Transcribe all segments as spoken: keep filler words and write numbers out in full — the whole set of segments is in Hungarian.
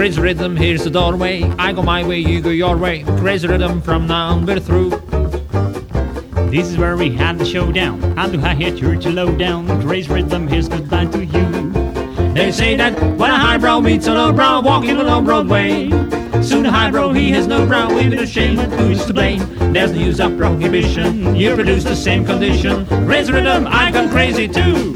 Crazy rhythm, here's the doorway. I go my way, you go your way. Crazy rhythm, from now on we're through. This is where we had the showdown. How do I hit you to low down? Crazy rhythm, here's goodbye to you. They say that when a highbrow meets a lowbrow, walking along Broadway, soon a highbrow, he has no brow. With no shame, but who's to blame? There's the use of prohibition. You produce the same condition. Crazy rhythm, I gone crazy too.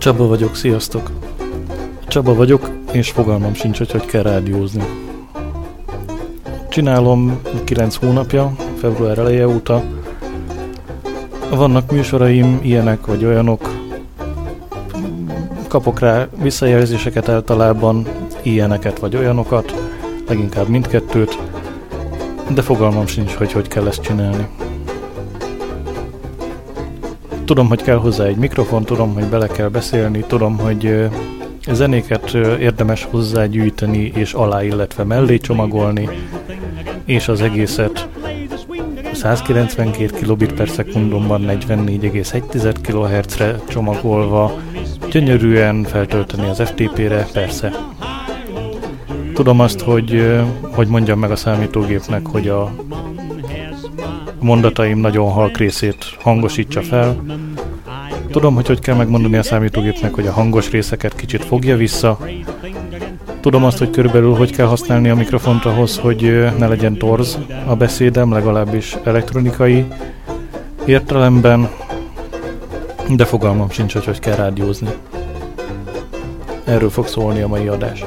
Csaba vagyok, sziasztok! Csaba vagyok, és fogalmam sincs, hogy hogy kell rádiózni. Csinálom kilenc hónapja, február eleje óta. Vannak műsoraim, ilyenek vagy olyanok. Kapok rá visszajelzéseket általában, ilyeneket vagy olyanokat, leginkább mindkettőt, de fogalmam sincs, hogy hogy kell ezt csinálni. Tudom, hogy kell hozzá egy mikrofon, tudom, hogy bele kell beszélni, tudom, hogy zenéket érdemes hozzágyűjteni és alá, illetve mellé csomagolni, és az egészet száz kilencvenkét kilobit per szekundumban negyvennégy egész egy tized kilohertzre csomagolva gyönyörűen feltölteni az ef té pére, persze. Tudom azt, hogy, hogy mondjam meg a számítógépnek, hogy a mondataim nagyon halk részét hangosítsa fel. Tudom, hogy hogy kell megmondani a számítógépnek, hogy a hangos részeket kicsit fogja vissza. Tudom azt, hogy körülbelül hogy kell használni a mikrofont ahhoz, hogy ne legyen torz a beszédem, legalábbis elektronikai értelemben, de fogalmam sincs, hogy hogy kell rádiózni. Erről fog szólni a mai adás.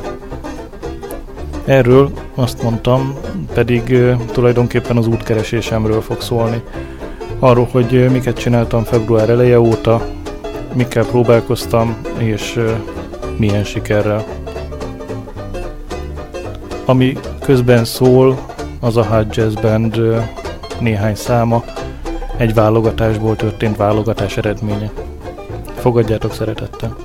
Erről, azt mondtam, pedig uh, tulajdonképpen az útkeresésemről fog szólni. Arról, hogy uh, miket csináltam február eleje óta, mikkel próbálkoztam, és uh, milyen sikerrel. Ami közben szól, az a Hot Jazz Band uh, néhány száma, egy válogatásból történt válogatás eredménye. Fogadjátok szeretettel!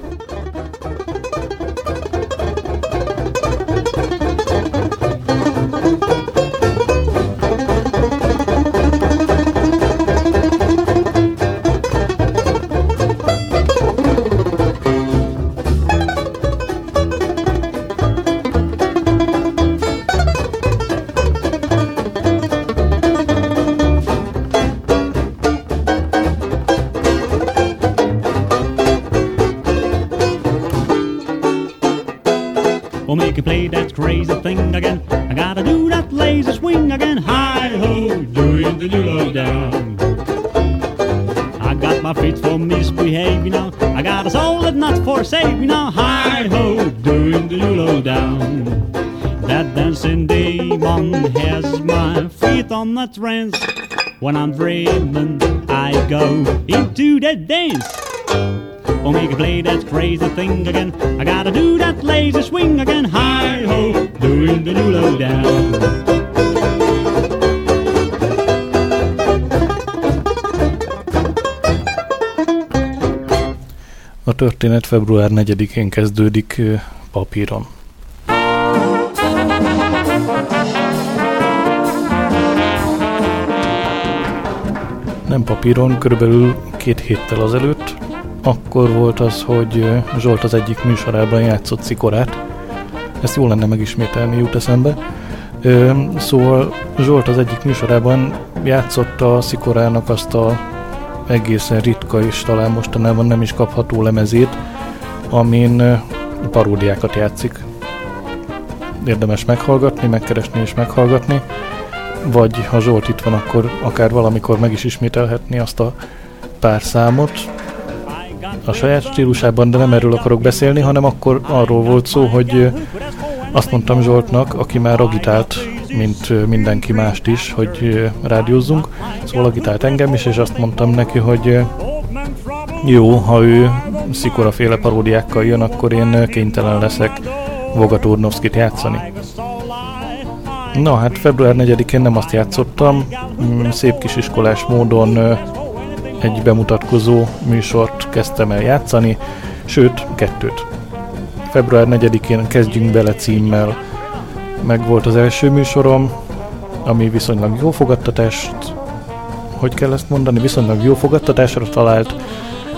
Trance. When I'm dreaming, I go into the dance. Oh, make me play that crazy thing again. I gotta do that lazy swing again. Hi ho, doing the new lowdown. A történet február negyedikén kezdődik papíron. Nem papíron, körülbelül két héttel azelőtt. Akkor volt az, hogy Zsolt az egyik műsorában játszott szikorát. Ezt jól lenne megismételni, jut eszembe. Szóval Zsolt az egyik műsorában játszotta a szikorának azt a egészen ritka és talán mostanában nem is kapható lemezét, amin paródiákat játszik. Érdemes meghallgatni, megkeresni és meghallgatni, vagy ha Zsolt itt van, akkor akár valamikor meg is ismételhetni azt a pár számot a saját stílusában, de nem erről akarok beszélni, hanem akkor arról volt szó, hogy azt mondtam Zsoltnak, aki már agitált, mint mindenki mást is, hogy rádiózzunk, szóval agitált engem is, és azt mondtam neki, hogy jó, ha ő szikoraféle paródiákkal jön, akkor én kénytelen leszek Vogaturnoszkit játszani. Na hát február negyedikén nem azt játszottam, szép kis iskolás módon egy bemutatkozó műsort kezdtem el játszani, sőt, kettőt. február negyedikén Kezdjünk bele címmel megvolt az első műsorom, ami viszonylag jó fogadtatást, hogy kell ezt mondani, viszonylag jó fogadtatásra talált,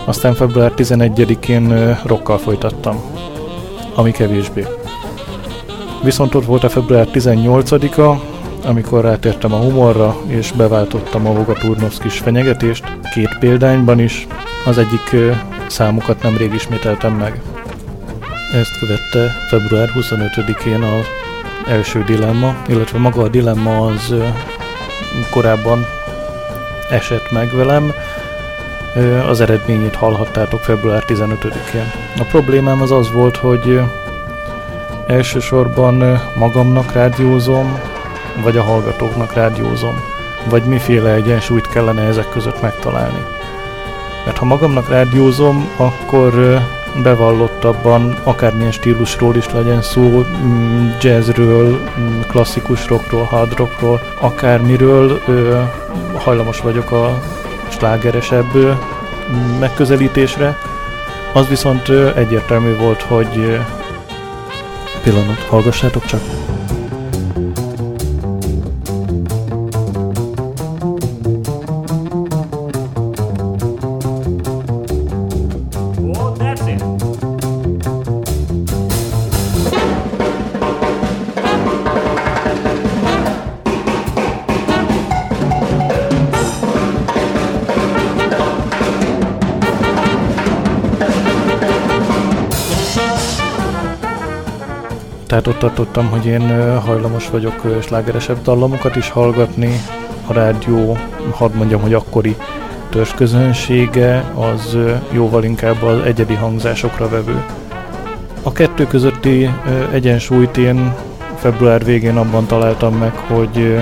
aztán február tizenegyedikén rockkal folytattam, ami kevésbé. Viszont ott volt a február tizennyolcadika, amikor rátértem a humorra, és beváltottam a Vogaturnoszkis fenyegetést, két példányban is, az egyik számukat nemrég ismételtem meg. Ezt követte február huszonötödikén az első dilemma, illetve maga a dilemma az korábban esett meg velem, az eredményét hallhattátok február tizenötödikén. A problémám az az volt, hogy elsősorban magamnak rádiózom, vagy a hallgatóknak rádiózom, vagy miféle egyensúlyt kellene ezek között megtalálni. Mert ha magamnak rádiózom, akkor bevallottabban, akármilyen stílusról is legyen szó, jazzről, klasszikus rockról, hard rockról, akármiről, hajlamos vagyok a slágeresebb megközelítésre. Az viszont egyértelmű volt, hogy pillanat, hallgassátok csak! Tehát ott tartottam, hogy én hajlamos vagyok slágeresebb dallamokat is hallgatni. A rádió, hadd mondjam, hogy akkori törzsközönsége az jóval inkább az egyedi hangzásokra vevő. A kettő közötti egyensúlyt én február végén abban találtam meg, hogy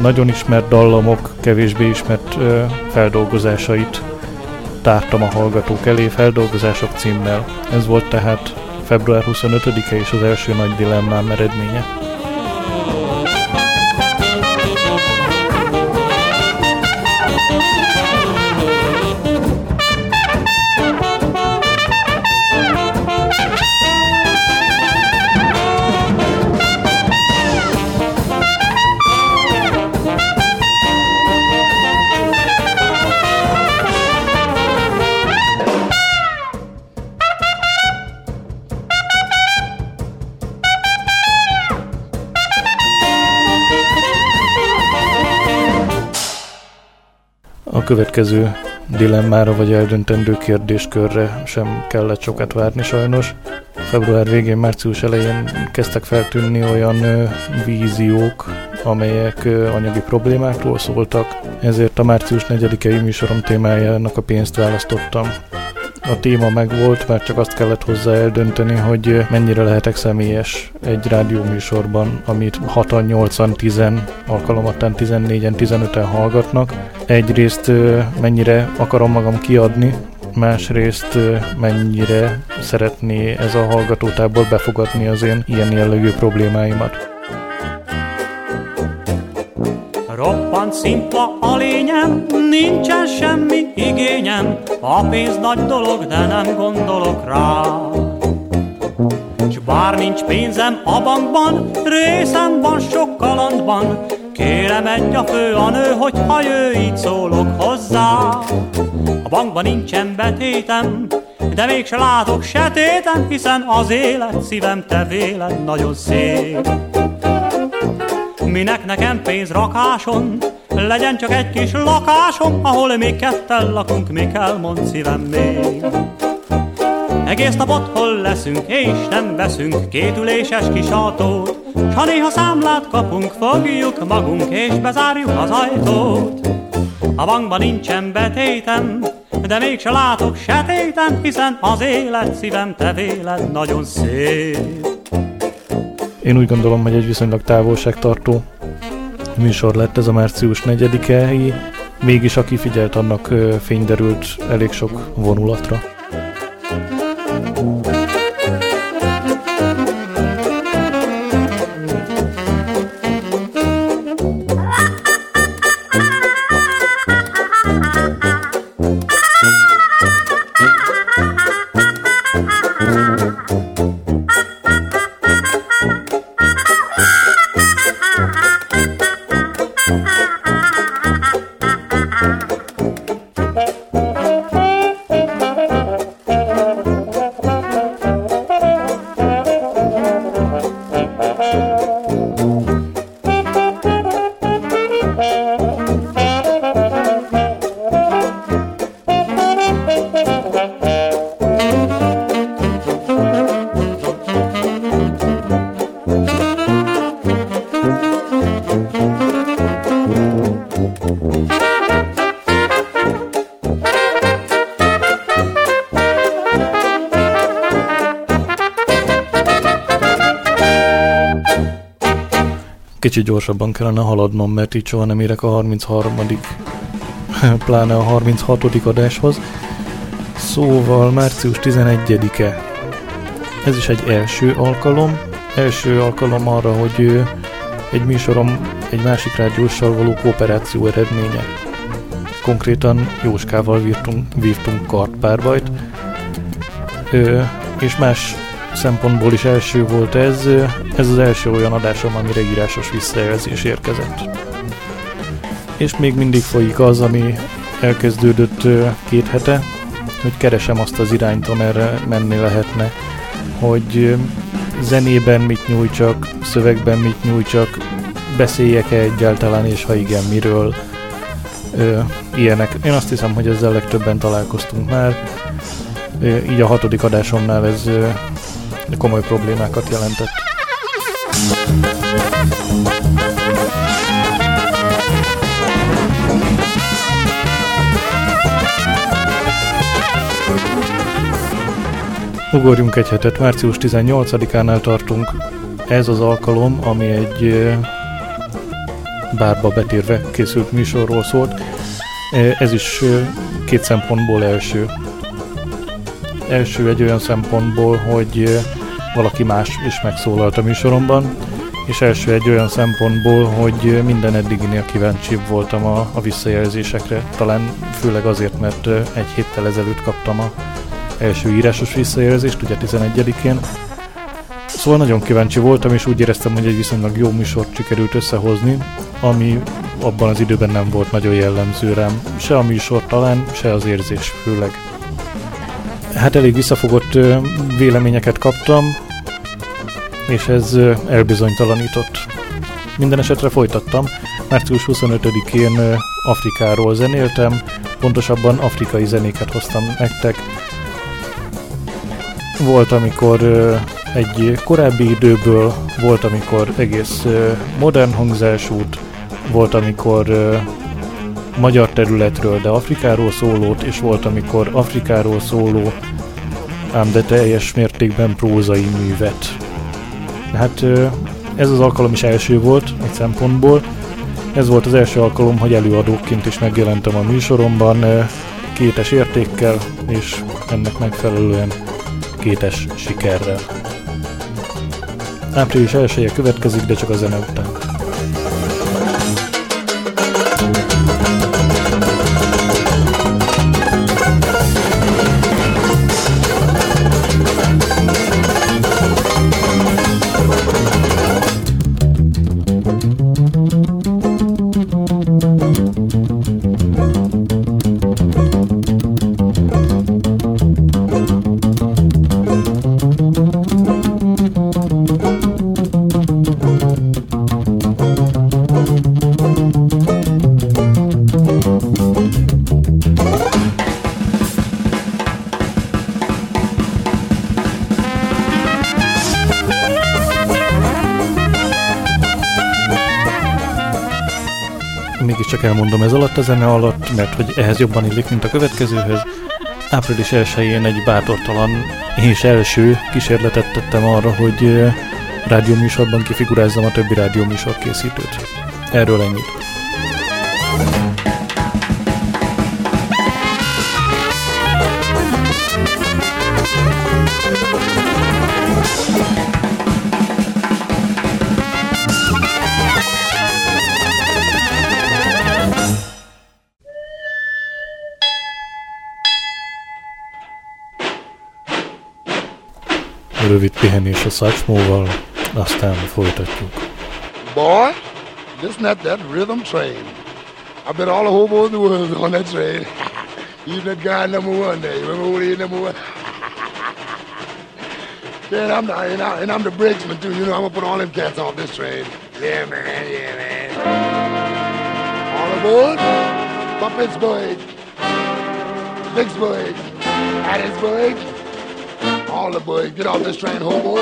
nagyon ismert dallamok kevésbé ismert feldolgozásait tártam a hallgatók elé Feldolgozások címmel. Ez volt tehát február huszonötödike és az első nagy dilemmám eredménye. A következő dilemmára vagy eldöntendő kérdéskörre sem kellett sokat várni sajnos. Február végén, március elején kezdtek feltűnni olyan víziók, amelyek anyagi problémákról szóltak, ezért a március negyedikei műsorom témájának a pénzt választottam. A téma megvolt, mert csak azt kellett hozzá eldönteni, hogy mennyire lehetek személyes egy rádióműsorban, amit hatan, nyolcan, tízen, alkalomattán tizennégyen, tizenöten hallgatnak. Egyrészt mennyire akarom magam kiadni, másrészt mennyire szeretné ez a hallgatótábor befogadni az én ilyen jellegű problémáimat. Roppant szimpla a lényem, nincsen semmi igényem, a pénz nagy dolog, de nem gondolok rá. S Bár nincs pénzem a bankban, részem van sok kalandban. Kérem egy a fő a nő, hogyha jő, így szólok hozzá. A bankban nincsen betétem, de mégse látok se tétem, hiszen az élet szívem te véled nagyon szép. Minek nekem pénz rakáson, legyen csak egy kis lakásom, ahol mi ketten lakunk, mi kell, mond szívem még. Egész nap otthon leszünk, és nem veszünk kétüléses kis autót, s ha néha számlát kapunk, fogjuk magunk, és bezárjuk az ajtót. A bankban nincsen betétem, de mégse látok se tétem, hiszen az élet szívem te véled nagyon szép. Én úgy gondolom, hogy egy viszonylag távolságtartó műsor lett ez a március negyedikei, mégis aki figyelt, annak fényderült elég sok vonulatra. Kicsit gyorsabban kellene haladnom, mert így soha nem érek a harmincharmadik pláne a harminchatodik adáshoz. Szóval március tizenegyedike. Ez is egy első alkalom. Első alkalom arra, hogy egy műsorom egy másik rádióssal való kooperáció eredménye. Konkrétan Jóskával vívtunk, vívtunk kartpárbajt. És más szempontból is első volt ez, ez az első olyan adásom, amire írásos visszajelzés érkezett. És még mindig folyik az, ami elkezdődött két hete, hogy keresem azt az irányt, amerre menni lehetne, hogy zenében mit nyújtsak, szövegben mit nyújtsak, beszéljek-e egyáltalán, és ha igen, miről, ilyenek. Én azt hiszem, hogy ezzel legtöbben találkoztunk már, így a hatodik adásomnál ez komoly problémákat jelentett. Ugorjunk egy hetet, március tizennyolcadikánál tartunk. Ez az alkalom, ami egy bárba betérve készült műsorról szólt. Ez is két szempontból első. Első egy olyan szempontból, hogy valaki más is megszólalt a műsoromban, és első egy olyan szempontból, hogy minden eddiginél kíváncsibb voltam a, a visszajelzésekre, talán főleg azért, mert egy héttel ezelőtt kaptam a első írásos visszajelzést, ugye tizenegyedikén. Szóval nagyon kíváncsi voltam, és úgy éreztem, hogy egy viszonylag jó műsort sikerült összehozni, ami abban az időben nem volt nagyon jellemző rám, se a műsor talán, se az érzés főleg. Hát elég visszafogott véleményeket kaptam, és ez elbizonytalanított. Minden esetre folytattam. március huszonötödikén Afrikáról zenéltem, pontosabban afrikai zenéket hoztam nektek. Volt, amikor egy korábbi időből, volt, amikor egész modern hangzásút, volt, amikor magyar területről, de Afrikáról szólót, és volt, amikor Afrikáról szóló, ám de teljes mértékben prózai művet. Hát ez az alkalom is első volt egy szempontból. Ez volt az első alkalom, hogy előadóként is megjelentem a műsoromban kétes értékkel, és ennek megfelelően kétes sikerrel. Április elsője következik, de csak a zene után. We'll be right back. csak elmondom ez alatt a zene alatt, mert hogy ehhez jobban illik, mint a következőhöz. április elsején egy bátortalan és első kísérletet tettem arra, hogy rádióműsorban kifigurázzam a többi rádióműsor készítőt. Erről ennyit. Rövid pihenés a szacsmóval, aztán folytatjuk. Boy, this not that rhythm train. I've been all the hobos in the world on that train. Even that guy number one there. You remember who he number one? Yeah, I'm the, and, I, and I'm the brakesman too. You know, I'm gonna put all them cats off this train. Yeah, man, yeah, man. All aboard. Puppetsburg. Vicksburg. Hattiesburg. All the boys, get off this train, hobo.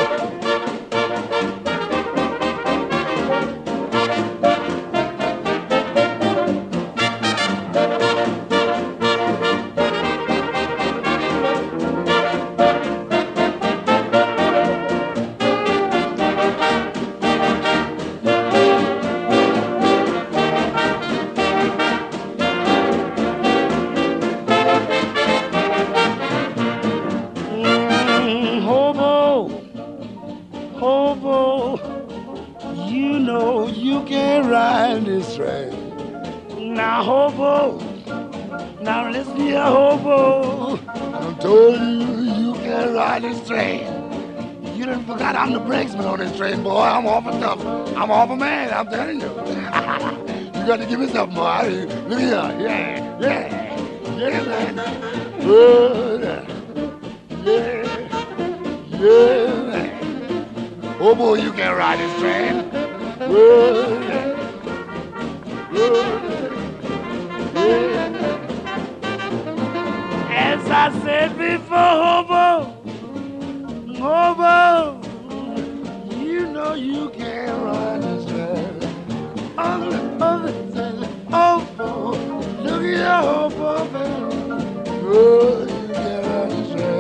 I'm off a man, I'm telling you. You got to give me something, boy. Look here, yeah, yeah, yeah, man. Good, yeah, yeah, man. Oh, boy, you can ride this train. Good, good, yeah. As I said before, hobo, hobo. No, you can't run this train. Oh, oh, oh, look at your hobo, man. Oh, you can't run this train.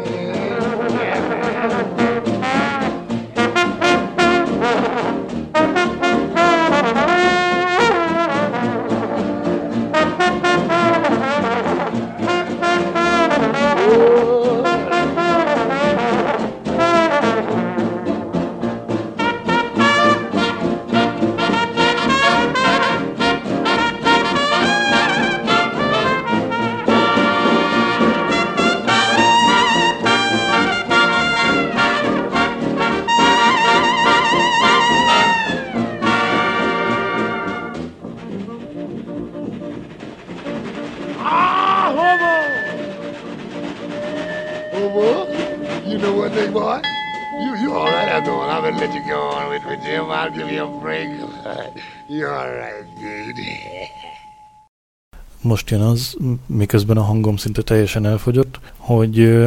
Most jön az, miközben a hangom szinte teljesen elfogyott, hogy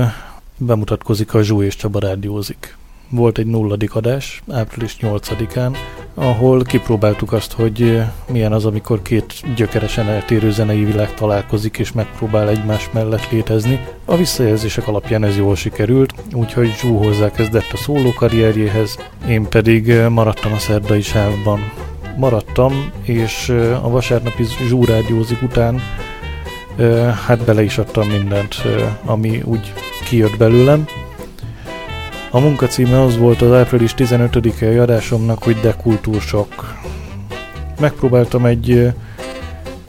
bemutatkozik a Zsó és Csaba rádiózik. Volt egy nulladik adás, április nyolcadikán, ahol kipróbáltuk azt, hogy milyen az, amikor két gyökeresen eltérő zenei világ találkozik és megpróbál egymás mellett létezni. A visszajelzések alapján ez jól sikerült, úgyhogy Zsó hozzákezdett a szóló karrierjéhez, én pedig maradtam a szerdai sávban. Maradtam, és a vasárnapi Zsó rádiózik után hát bele is adtam mindent, ami úgy kijött belőlem. A munkacíme az volt az április tizenötödikei adásomnak, hogy dekultúrsok. Megpróbáltam egy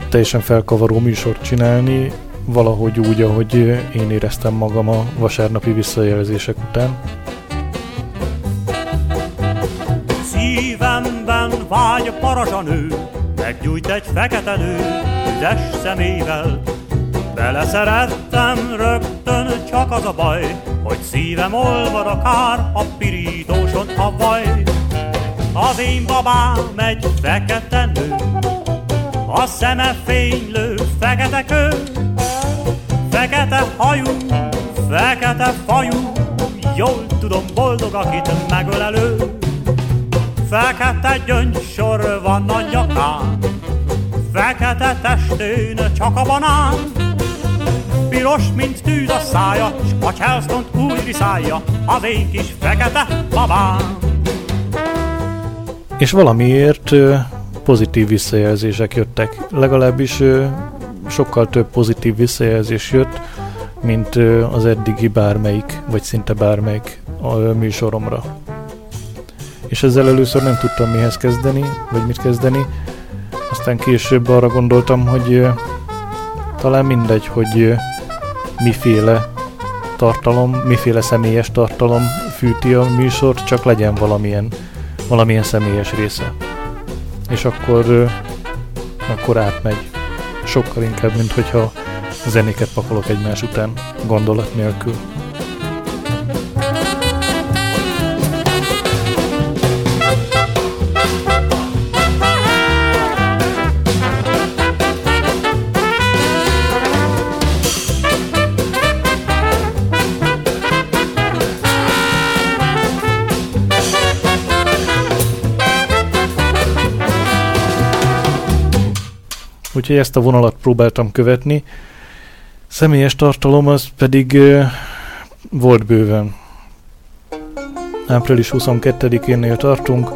teljesen felkavaró műsort csinálni, valahogy úgy, ahogy én éreztem magam a vasárnapi visszajelzések után. Szívemben vágy a parazsanő, meggyújt egy fekete nő, üdes szemével. Beleszerettem rögtön, csak az a baj, hogy szívem olvad akár a pirítóson a vaj. Az én babám egy fekete nő, a szeme fénylő fekete kő, fekete hajú, fekete fajú, jól tudom, boldog, akit megölelő. Fekete gyöngysor van a nyakán, Fekete testén csak a banán, piros, mint tűz a szája, s a cselszont úgy riszálja az én kis fekete babám. És valamiért pozitív visszajelzések jöttek, legalábbis sokkal több pozitív visszajelzés jött, mint az eddigi bármelyik, vagy szinte bármelyik a műsoromra. És ezzel először nem tudtam mihez kezdeni, vagy mit kezdeni, aztán később arra gondoltam, hogy talán mindegy, hogy miféle tartalom, miféle személyes tartalom fűti a műsort, csak legyen valamilyen, valamilyen személyes része. És akkor, akkor átmegy. Sokkal inkább, mint hogyha zenéket pakolok egymás után, gondolat nélkül. Úgyhogy ezt a vonalat próbáltam követni. Személyes tartalom az pedig euh, volt bőven. április huszonkettedikénél tartunk.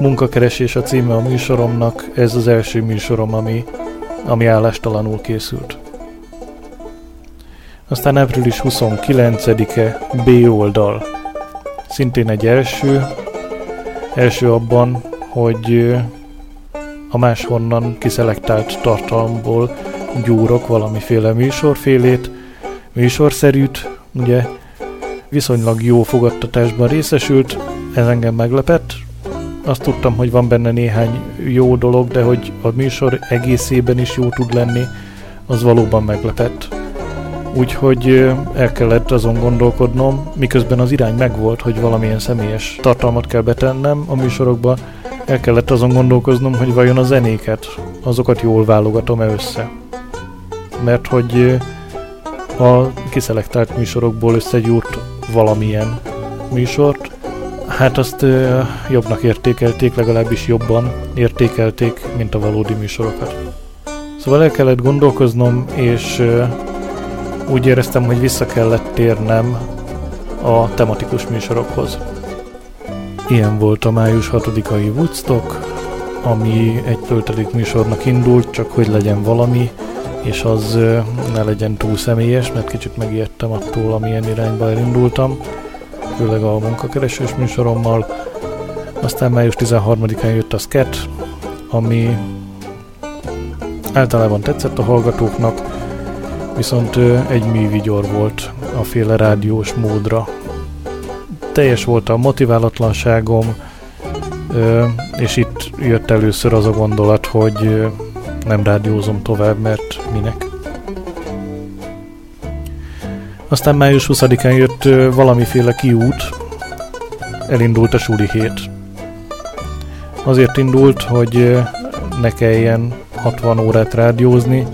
Munkakeresés a címe a műsoromnak. Ez az első műsorom, ami, ami állástalanul készült. Aztán április huszonkilencedike B oldal. Szintén egy első. Első abban, hogy euh, a máshonnan kiszelektált tartalomból gyúrok valamiféle műsorfélét, műsorszerűt, ugye, viszonylag jó fogadtatásban részesült, ez engem meglepett. Azt tudtam, hogy van benne néhány jó dolog, de hogy a műsor egészében is jó tud lenni, az valóban meglepett. Úgyhogy el kellett azon gondolkodnom, miközben az irány megvolt, hogy valamilyen személyes tartalmat kell betennem a műsorokba, el kellett azon gondolkoznom, hogy vajon a zenéket, azokat jól válogatom-e össze. Mert hogy a kiszelektált műsorokból összegyúrt valamilyen műsort, hát azt jobbnak értékelték, legalábbis jobban értékelték, mint a valódi műsorokat. Szóval el kellett gondolkoznom, és úgy éreztem, hogy vissza kellett térnem a tematikus műsorokhoz. Ilyen volt a május hatodikai Woodstock, ami egy töltelék műsornak indult, csak hogy legyen valami, és az ne legyen túl személyes, mert kicsit megijedtem attól, amilyen irányba elindultam, főleg a munkakeresős műsorommal. Aztán május tizenharmadikán jött a sket, ami általában tetszett a hallgatóknak, viszont egy művigyor volt a féle rádiós módra. Teljes volt a motiválatlanságom, és itt jött először az a gondolat, hogy nem rádiózom tovább, mert minek. Aztán május huszadikán jött valamiféle kiút, elindult a suli hét. Azért indult, hogy ne kelljen hatvan órát rádiózni,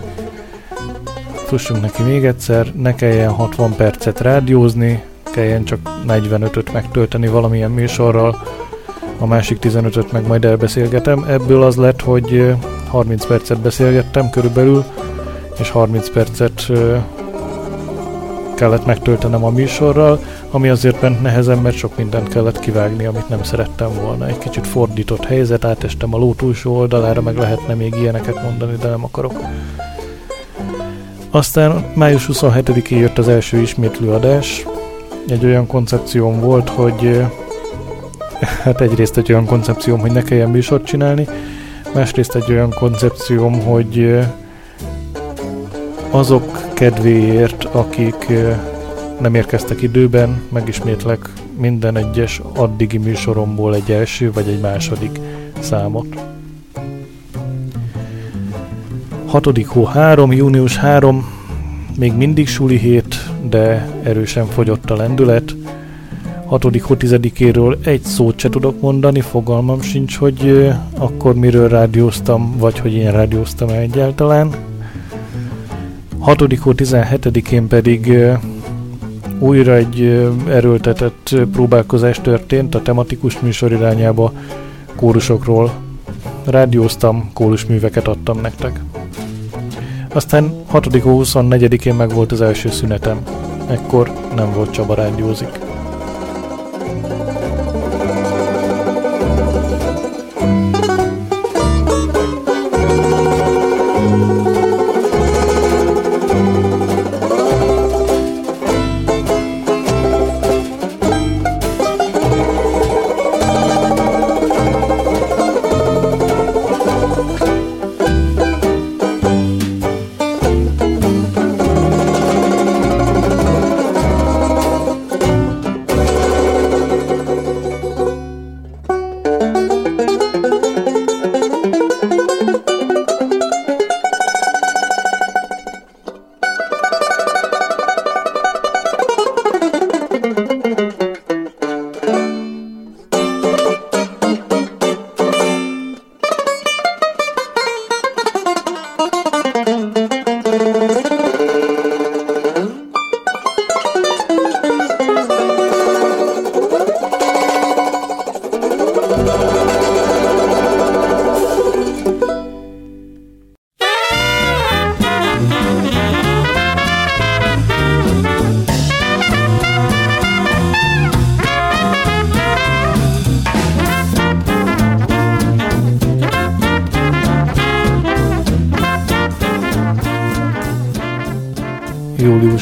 fussunk neki még egyszer, ne kelljen hatvan percet rádiózni, kelljen csak negyvenötöt megtölteni valamilyen műsorral, a másik tizenötöt meg majd elbeszélgetem. Ebből az lett, hogy harminc percet beszélgettem körülbelül, és harminc percet kellett megtöltenem a műsorral, ami azért ment nehezen, mert sok mindent kellett kivágni, amit nem szerettem volna. Egy kicsit fordított helyzet, átestem a ló túlsó oldalára, meg lehetne még ilyeneket mondani, de nem akarok. Aztán május huszonhetedikéig jött az első ismétlőadás. Egy olyan koncepcióm volt, hogy hát egyrészt egy olyan koncepcióm, hogy ne kelljen műsort csinálni, másrészt egy olyan koncepcióm, hogy azok kedvéért, akik nem érkeztek időben, megismétlek minden egyes addigi műsoromból egy első vagy egy második számot. hatodik hó három, június harmadika, még mindig suli hét, de erősen fogyott a lendület. hatodik hó tizedikéről egy szót se tudok mondani, fogalmam sincs, hogy akkor miről rádióztam, vagy hogy én rádióztam egyáltalán. hatodikán tizenhetedikén pedig újra egy erőltetett próbálkozás történt a tematikus műsor irányába, kórusokról rádióztam, kólusműveket adtam nektek. Aztán hatodika huszonnegyedikén meg volt az első szünetem. Ekkor nem volt Csaba rádiózik.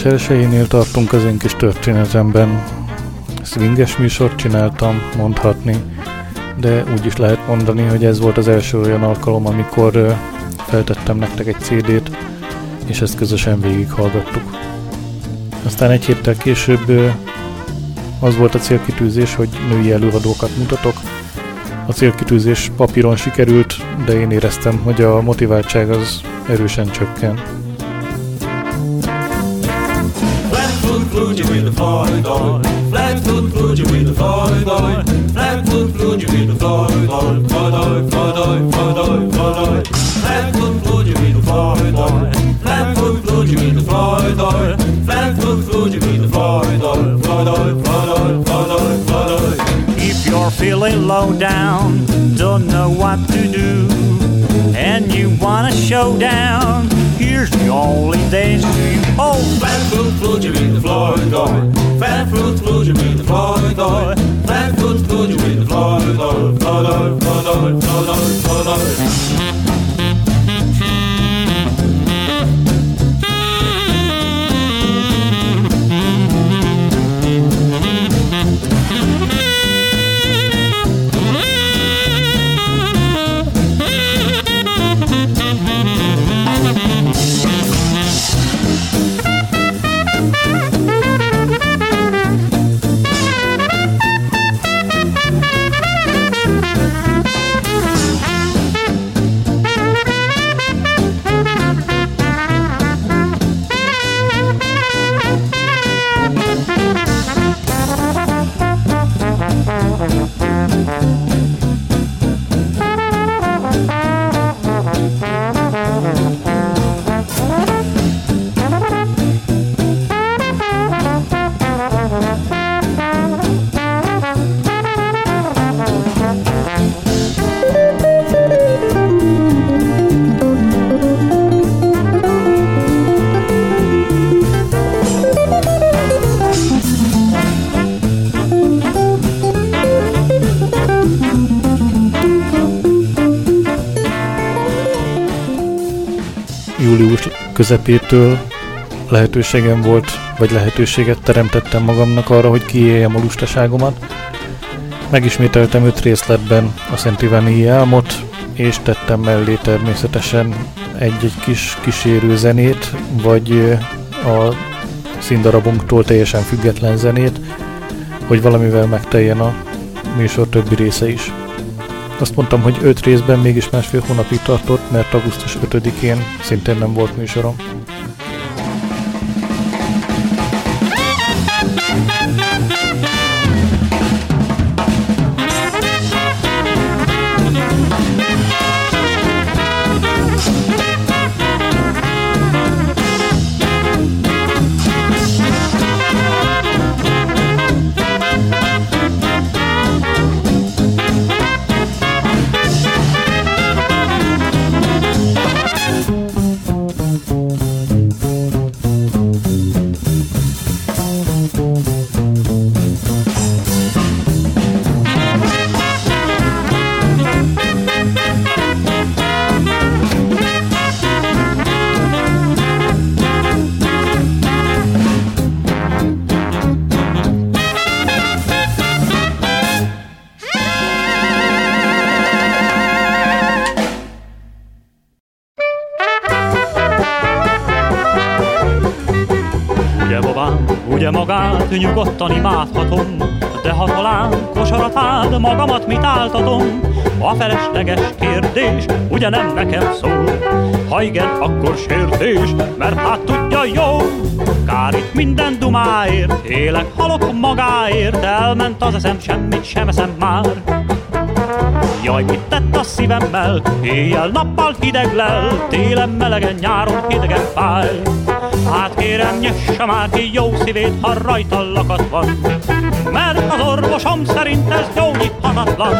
Elsőjénél tartunk az én kis történetemben. Swinges műsort csináltam, mondhatni, de úgy is lehet mondani, hogy ez volt az első olyan alkalom, amikor feltettem nektek egy cé dét, és ezt közösen végighallgattuk. Aztán egy héttel később az volt a célkitűzés, hogy női előadókat mutatok. A célkitűzés papíron sikerült, de én éreztem, hogy a motiváltság az erősen csökken. Flag with the Florida, flag flew you with the Florida, flag flew you with the Florida, Florida, Florida, Florida, Florida, flag flew you with the Florida, flag flew you with the Florida, flag flew you with the Florida, Florida, Florida, Florida, Florida. If you're feeling low down, don't know what to do, and you want a showdown, here's the only dance you hold. Flat foot flute, you in the Florida. Flat foot flute, you in the Florida. Flat foot flute, you in the Florida. Florida, Florida, Florida, Florida. Közepétől lehetőségem volt, vagy lehetőséget teremtettem magamnak arra, hogy kiéljem a lustaságomat. Megismételtem öt részletben a Szentiványi álmot, és tettem mellé természetesen egy-egy kis kísérő zenét, vagy a színdarabunktól teljesen független zenét, hogy valamivel megteljen a műsor többi része is. Azt mondtam, hogy öt részben mégis másfél hónapig tartott, mert augusztus ötödikén szintén nem volt műsorom. hát nyugodtan imádhatom, de ha talán kosarat áll, magamat mit áltatom? A felesleges kérdés ugye nem nekem szól, ha igen, akkor sértés, mert hát tudja jó. Kár itt minden dumáért, élek, halok magáért, elment az eszem, semmit sem eszem már. Jaj, mit tett a szívemmel, éjjel-nappal hideg lel, télen melegen, nyáron hidegen fáj. Hát kérem, nyessa már ki jó szívét, ha rajta lakat van, mert az orvosom szerint ez gyógyíthatatlan.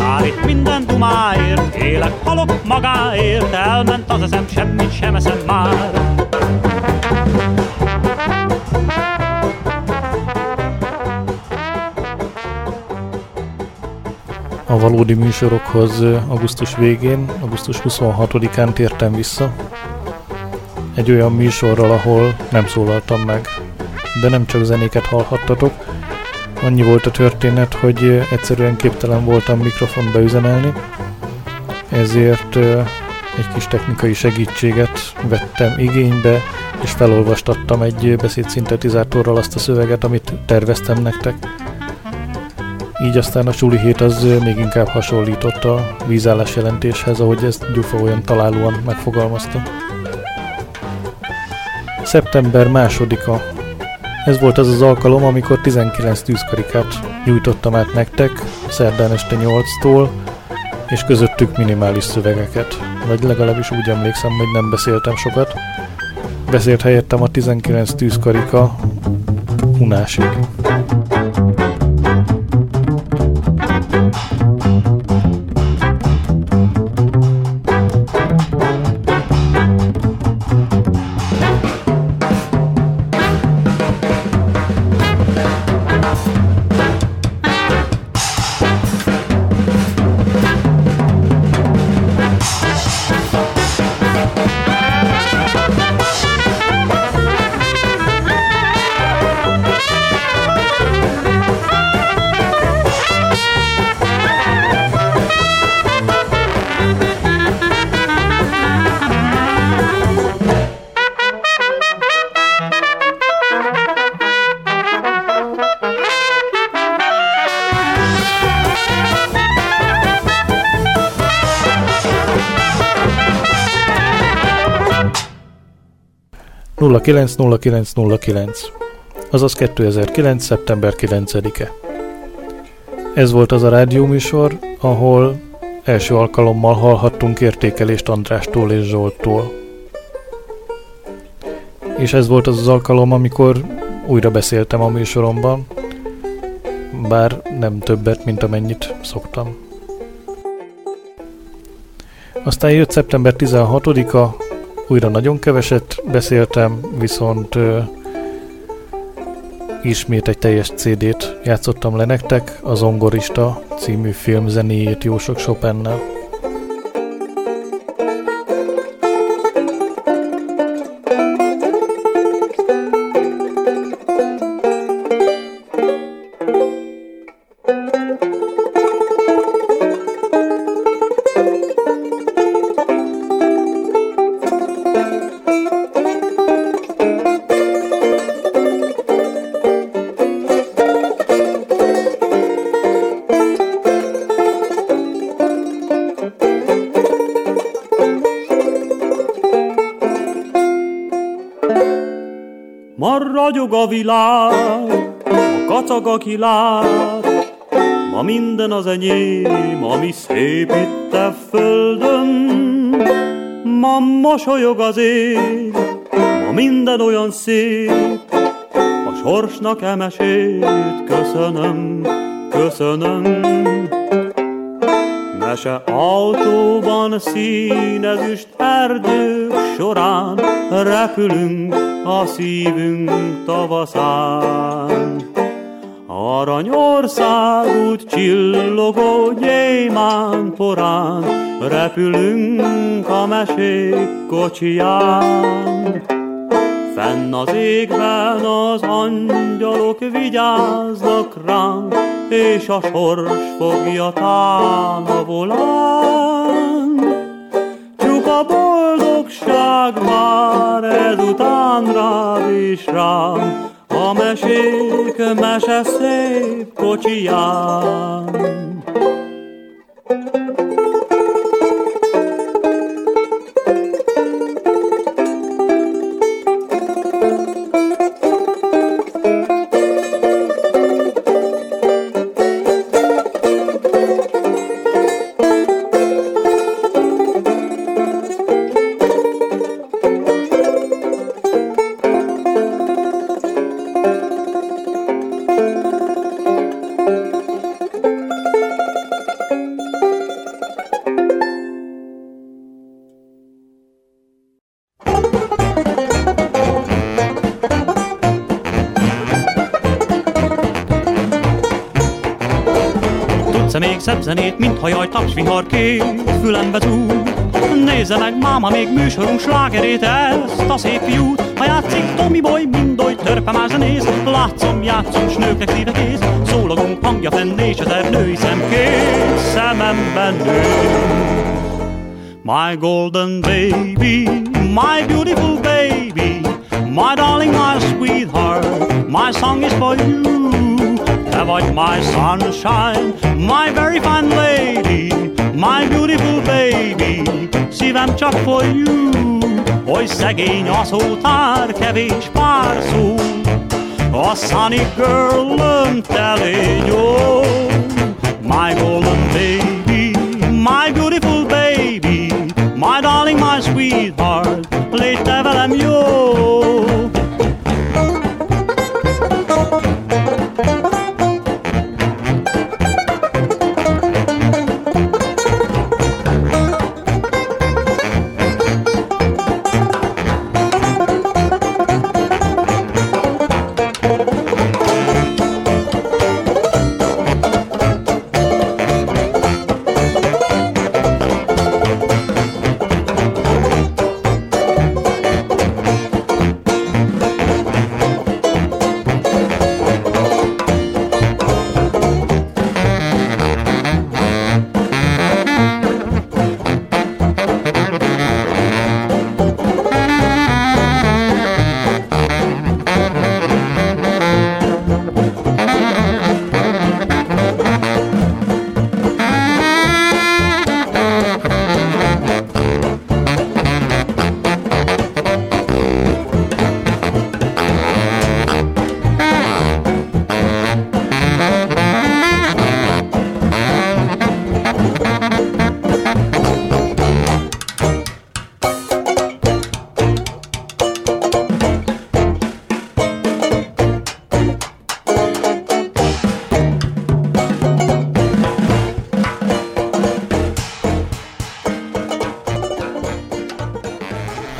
Már itt minden dumáért, élek, halok magáért, elment az eszem, semmit sem eszem már. A valódi műsorokhoz augusztus végén, augusztus huszonhatodikán tértem vissza egy olyan műsorral, ahol nem szólaltam meg, de nem csak zenéket hallhattatok. Annyi volt a történet, hogy egyszerűen képtelen voltam mikrofonba üzemelni, ezért egy kis technikai segítséget vettem igénybe, és felolvastattam egy beszédszintetizátorral azt a szöveget, amit terveztem nektek. Így aztán a suli hét az még inkább hasonlított a vízállás jelentéshez, ahogy ezt Gyufa olyan találóan megfogalmazta. Szeptember másodika. Ez volt az az alkalom, amikor tizenkilenc tűzkarikát nyújtottam át nektek, szerdán este nyolctól, és közöttük minimális szövegeket. Vagy legalábbis úgy emlékszem, hogy nem beszéltem sokat. Beszélt helyettem a tizenkilenc tűzkarika unásig. nulla kilenc nulla kilenc nulla kilenc, azaz kétezer-kilenc. szeptember kilencedike. Ez volt az a rádióműsor, ahol első alkalommal hallhattunk értékelést Andrástól és Zsolttól. És ez volt az az alkalom, amikor újra beszéltem a műsoromban, bár nem többet, mint amennyit szoktam. Aztán jött szeptember tizenhatodika, újra nagyon keveset beszéltem, viszont ö, ismét egy teljes cé dét játszottam le nektek, a Zongorista című film zenéjét Jósok Chopinnal. Ragyog a világ, a kacag, aki lát, ma minden az enyém, ami szép itt a földön. Ma mosolyog az ég, ma minden olyan szép, a sorsnak e mesét köszönöm, köszönöm. Mese autóban szín ezüst erdők során, repülünk a szívünk tavaszán. Aranyországút csillogó gyémán porán, repülünk a mesék kocsiján. Fenn az égben az angyalok vigyáznak ránk, és a sors fogja távolán. Csupa boldogság vár ezután rád és rám, a mesék mese szép kocsiján. Szebb zenét, mint hajaj, tapsvihar kék fülembe zúg. Nézze meg, máma, még műsorunk slágerét, ezt a szép fiút. Ha játszik Tommy Boy, mindoly törpe már zenész. Látszom, játszom, s nőknek szíve kész. Szólogunk hangja fenn, és ezer női szemkész szememben nő. My golden baby, my beautiful baby, my darling, my sweetheart, my song is for you. Te vagy my sunshine, my very fine lady, my beautiful baby, szívem csak for you. Oly szegény a szótár, kevés pár szó, a sunny girl-öm tele jó. My golden baby, my beautiful baby, my darling, my sweetheart, légy te velem jó.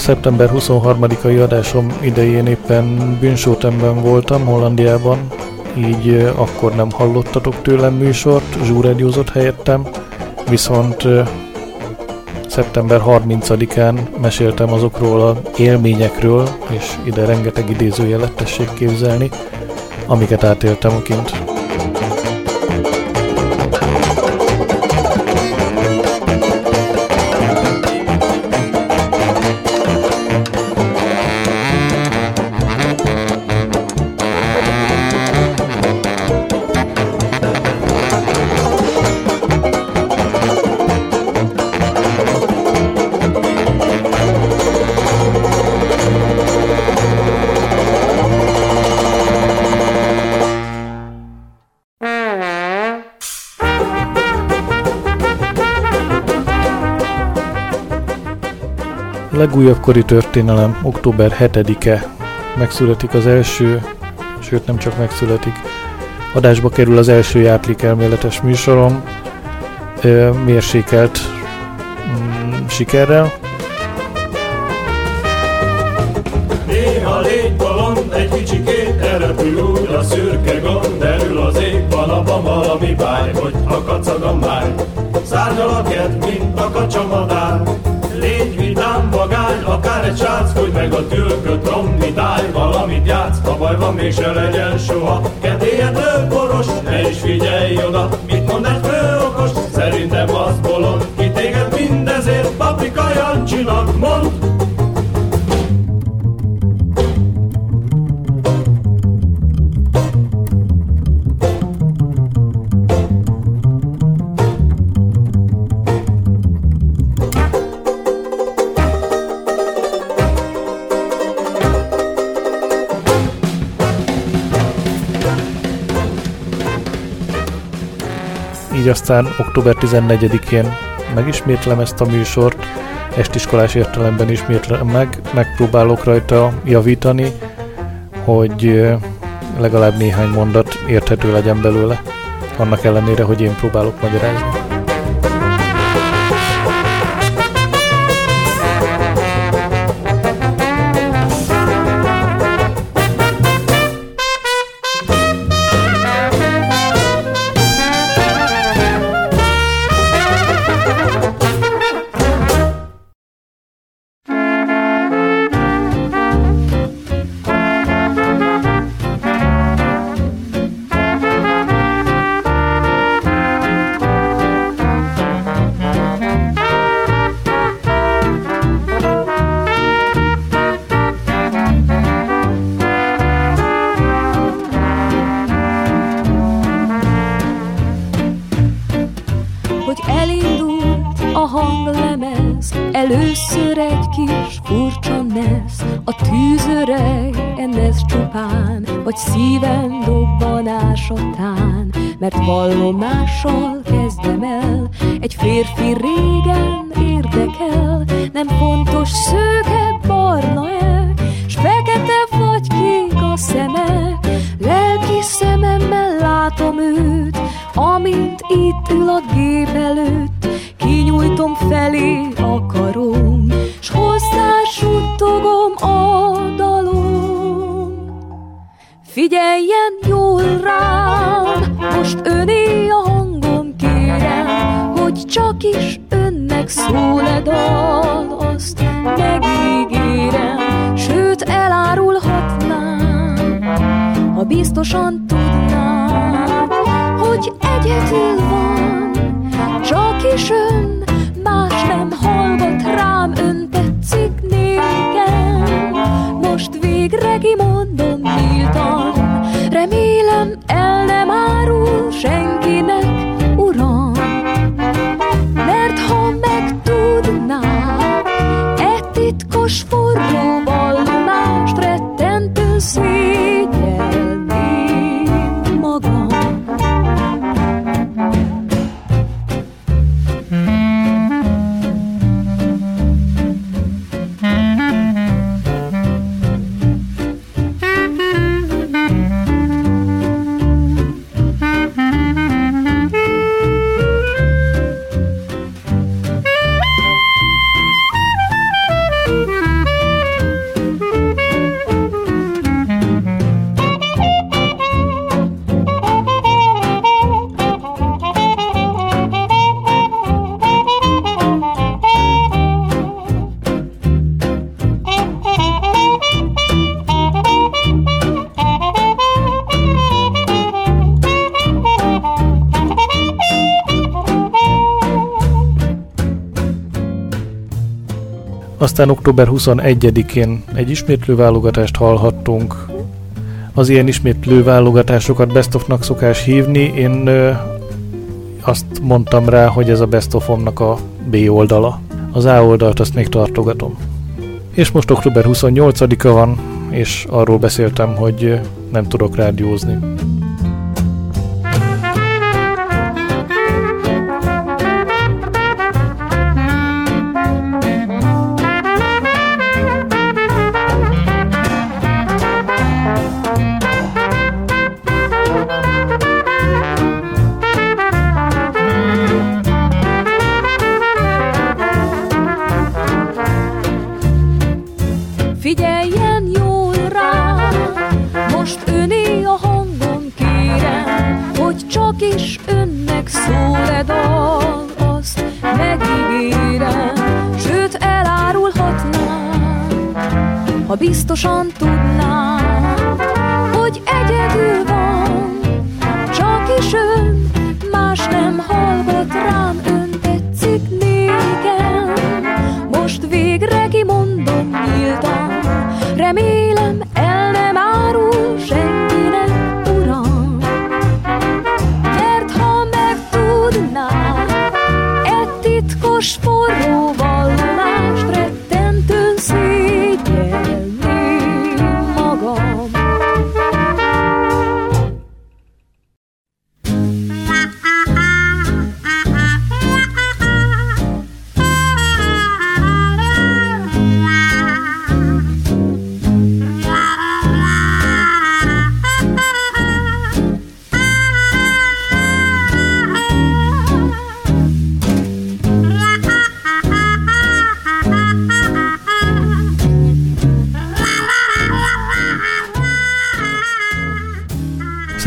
szeptember huszonharmadikai adásom idején éppen Bünshottenben voltam, Hollandiában, így akkor nem hallottatok tőlem műsort, zsúregyózott helyettem, viszont szeptember harmincadikán meséltem azokról az élményekről, és ide rengeteg idézőjelet tessék képzelni, amiket átéltem kint. Legújabb kori történelem, október hetedike. Megszületik az első, sőt nem csak megszületik, adásba kerül az első játékelméletes műsorom, ö, mérsékelt mm, sikerrel. Néha légy bolond, egy kicsikét elrepül úgy a szürke gond, derül az égban a valami báj, hogy a kacag a máj, szárnyalak jedd, mint a kacsamadár. Légy vidám, vagány, akár egy srác, hogy meg a tülköt, romvitáj, valamit játsz, ha baj van, mégse legyen soha. Kedélyed lőkoros, ne is figyelj oda, mit mond egy főokos, szerintem az bolond, ki téged mindezért Paprika Jancsinak mond. így aztán október tizennegyedikén megismétlem ezt a műsort, estiskolás értelemben ismétlem meg, megpróbálok rajta javítani, hogy legalább néhány mondat érthető legyen belőle, annak ellenére, hogy én próbálok magyarázni. Aztán október huszonegyedikén egy ismétlő válogatást hallhattunk. Az ilyen ismétlő válogatásokat best of-nak szokás hívni, én ö, azt mondtam rá, hogy ez a best of-omnak a B oldala. Az A oldalt azt még tartogatom. És most október huszonnyolcadika van, és arról beszéltem, hogy nem tudok rádiózni. Biztosan tudnám, hogy egyedül van, csak is ön, más nem hallgat rám, ön tetszik nékem. Most végre kimondom nyíltan, remélem el nem árul senkinek, uram. Mert ha megtudnám, egy titkos forró vallomást, rettentően szégyellem.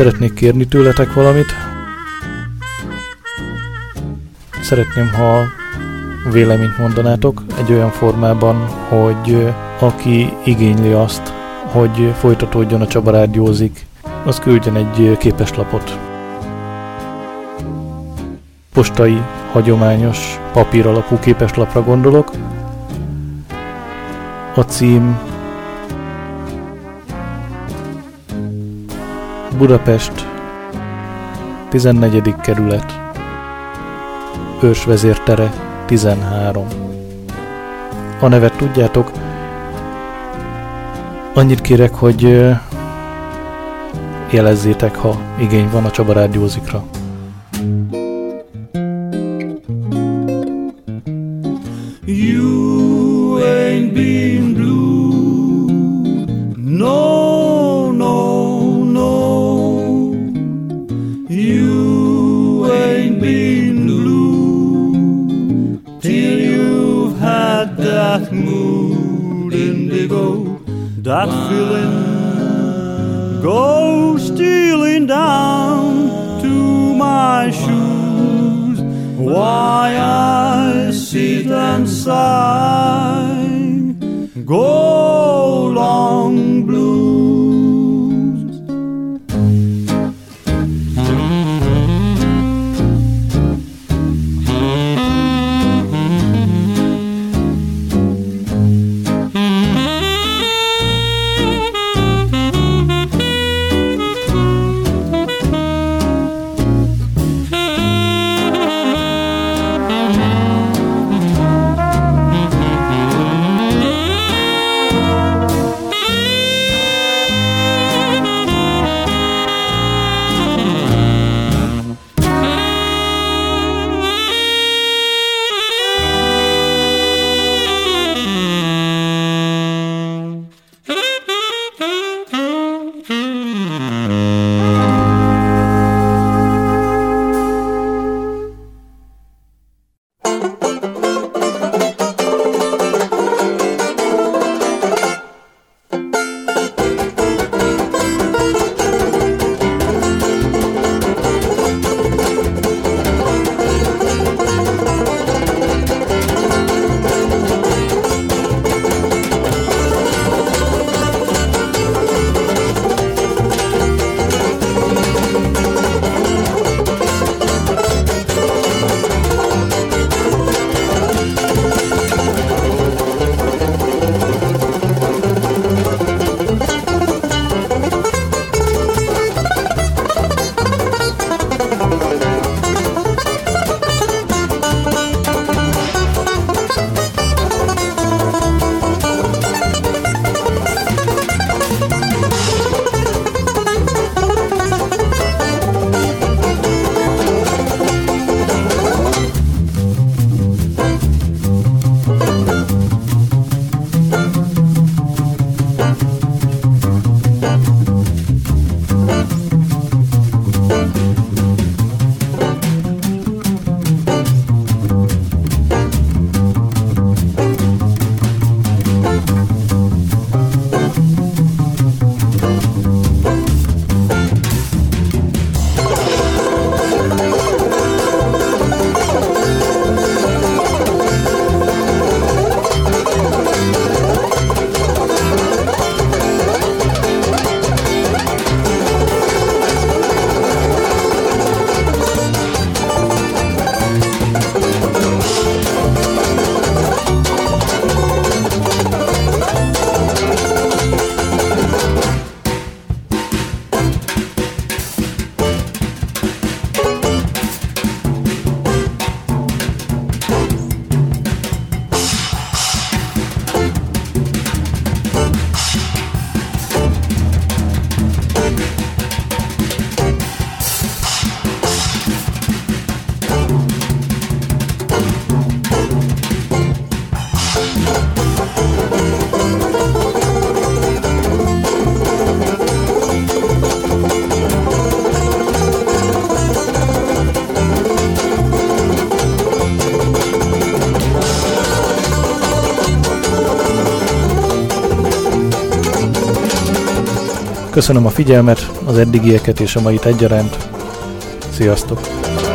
Szeretnék kérni tőletek valamit. Szeretném, ha véleményt mondanátok egy olyan formában, hogy aki igényli azt, hogy folytatódjon a Csaba rádiózik, az küldjen egy képeslapot. Postai, hagyományos, papír alapú képeslapra gondolok. A cím: Budapest, tizennegyedik kerület, Őrs vezértere tizenhárom. A nevet tudjátok. Annyit kérek, hogy jelezzétek, ha igény van a Csaba rádiózikra. That feeling goes stealing down to my shoes. Why I sit and sigh, go long blues. Köszönöm a figyelmet, az eddigieket és a mait egyaránt. Sziasztok!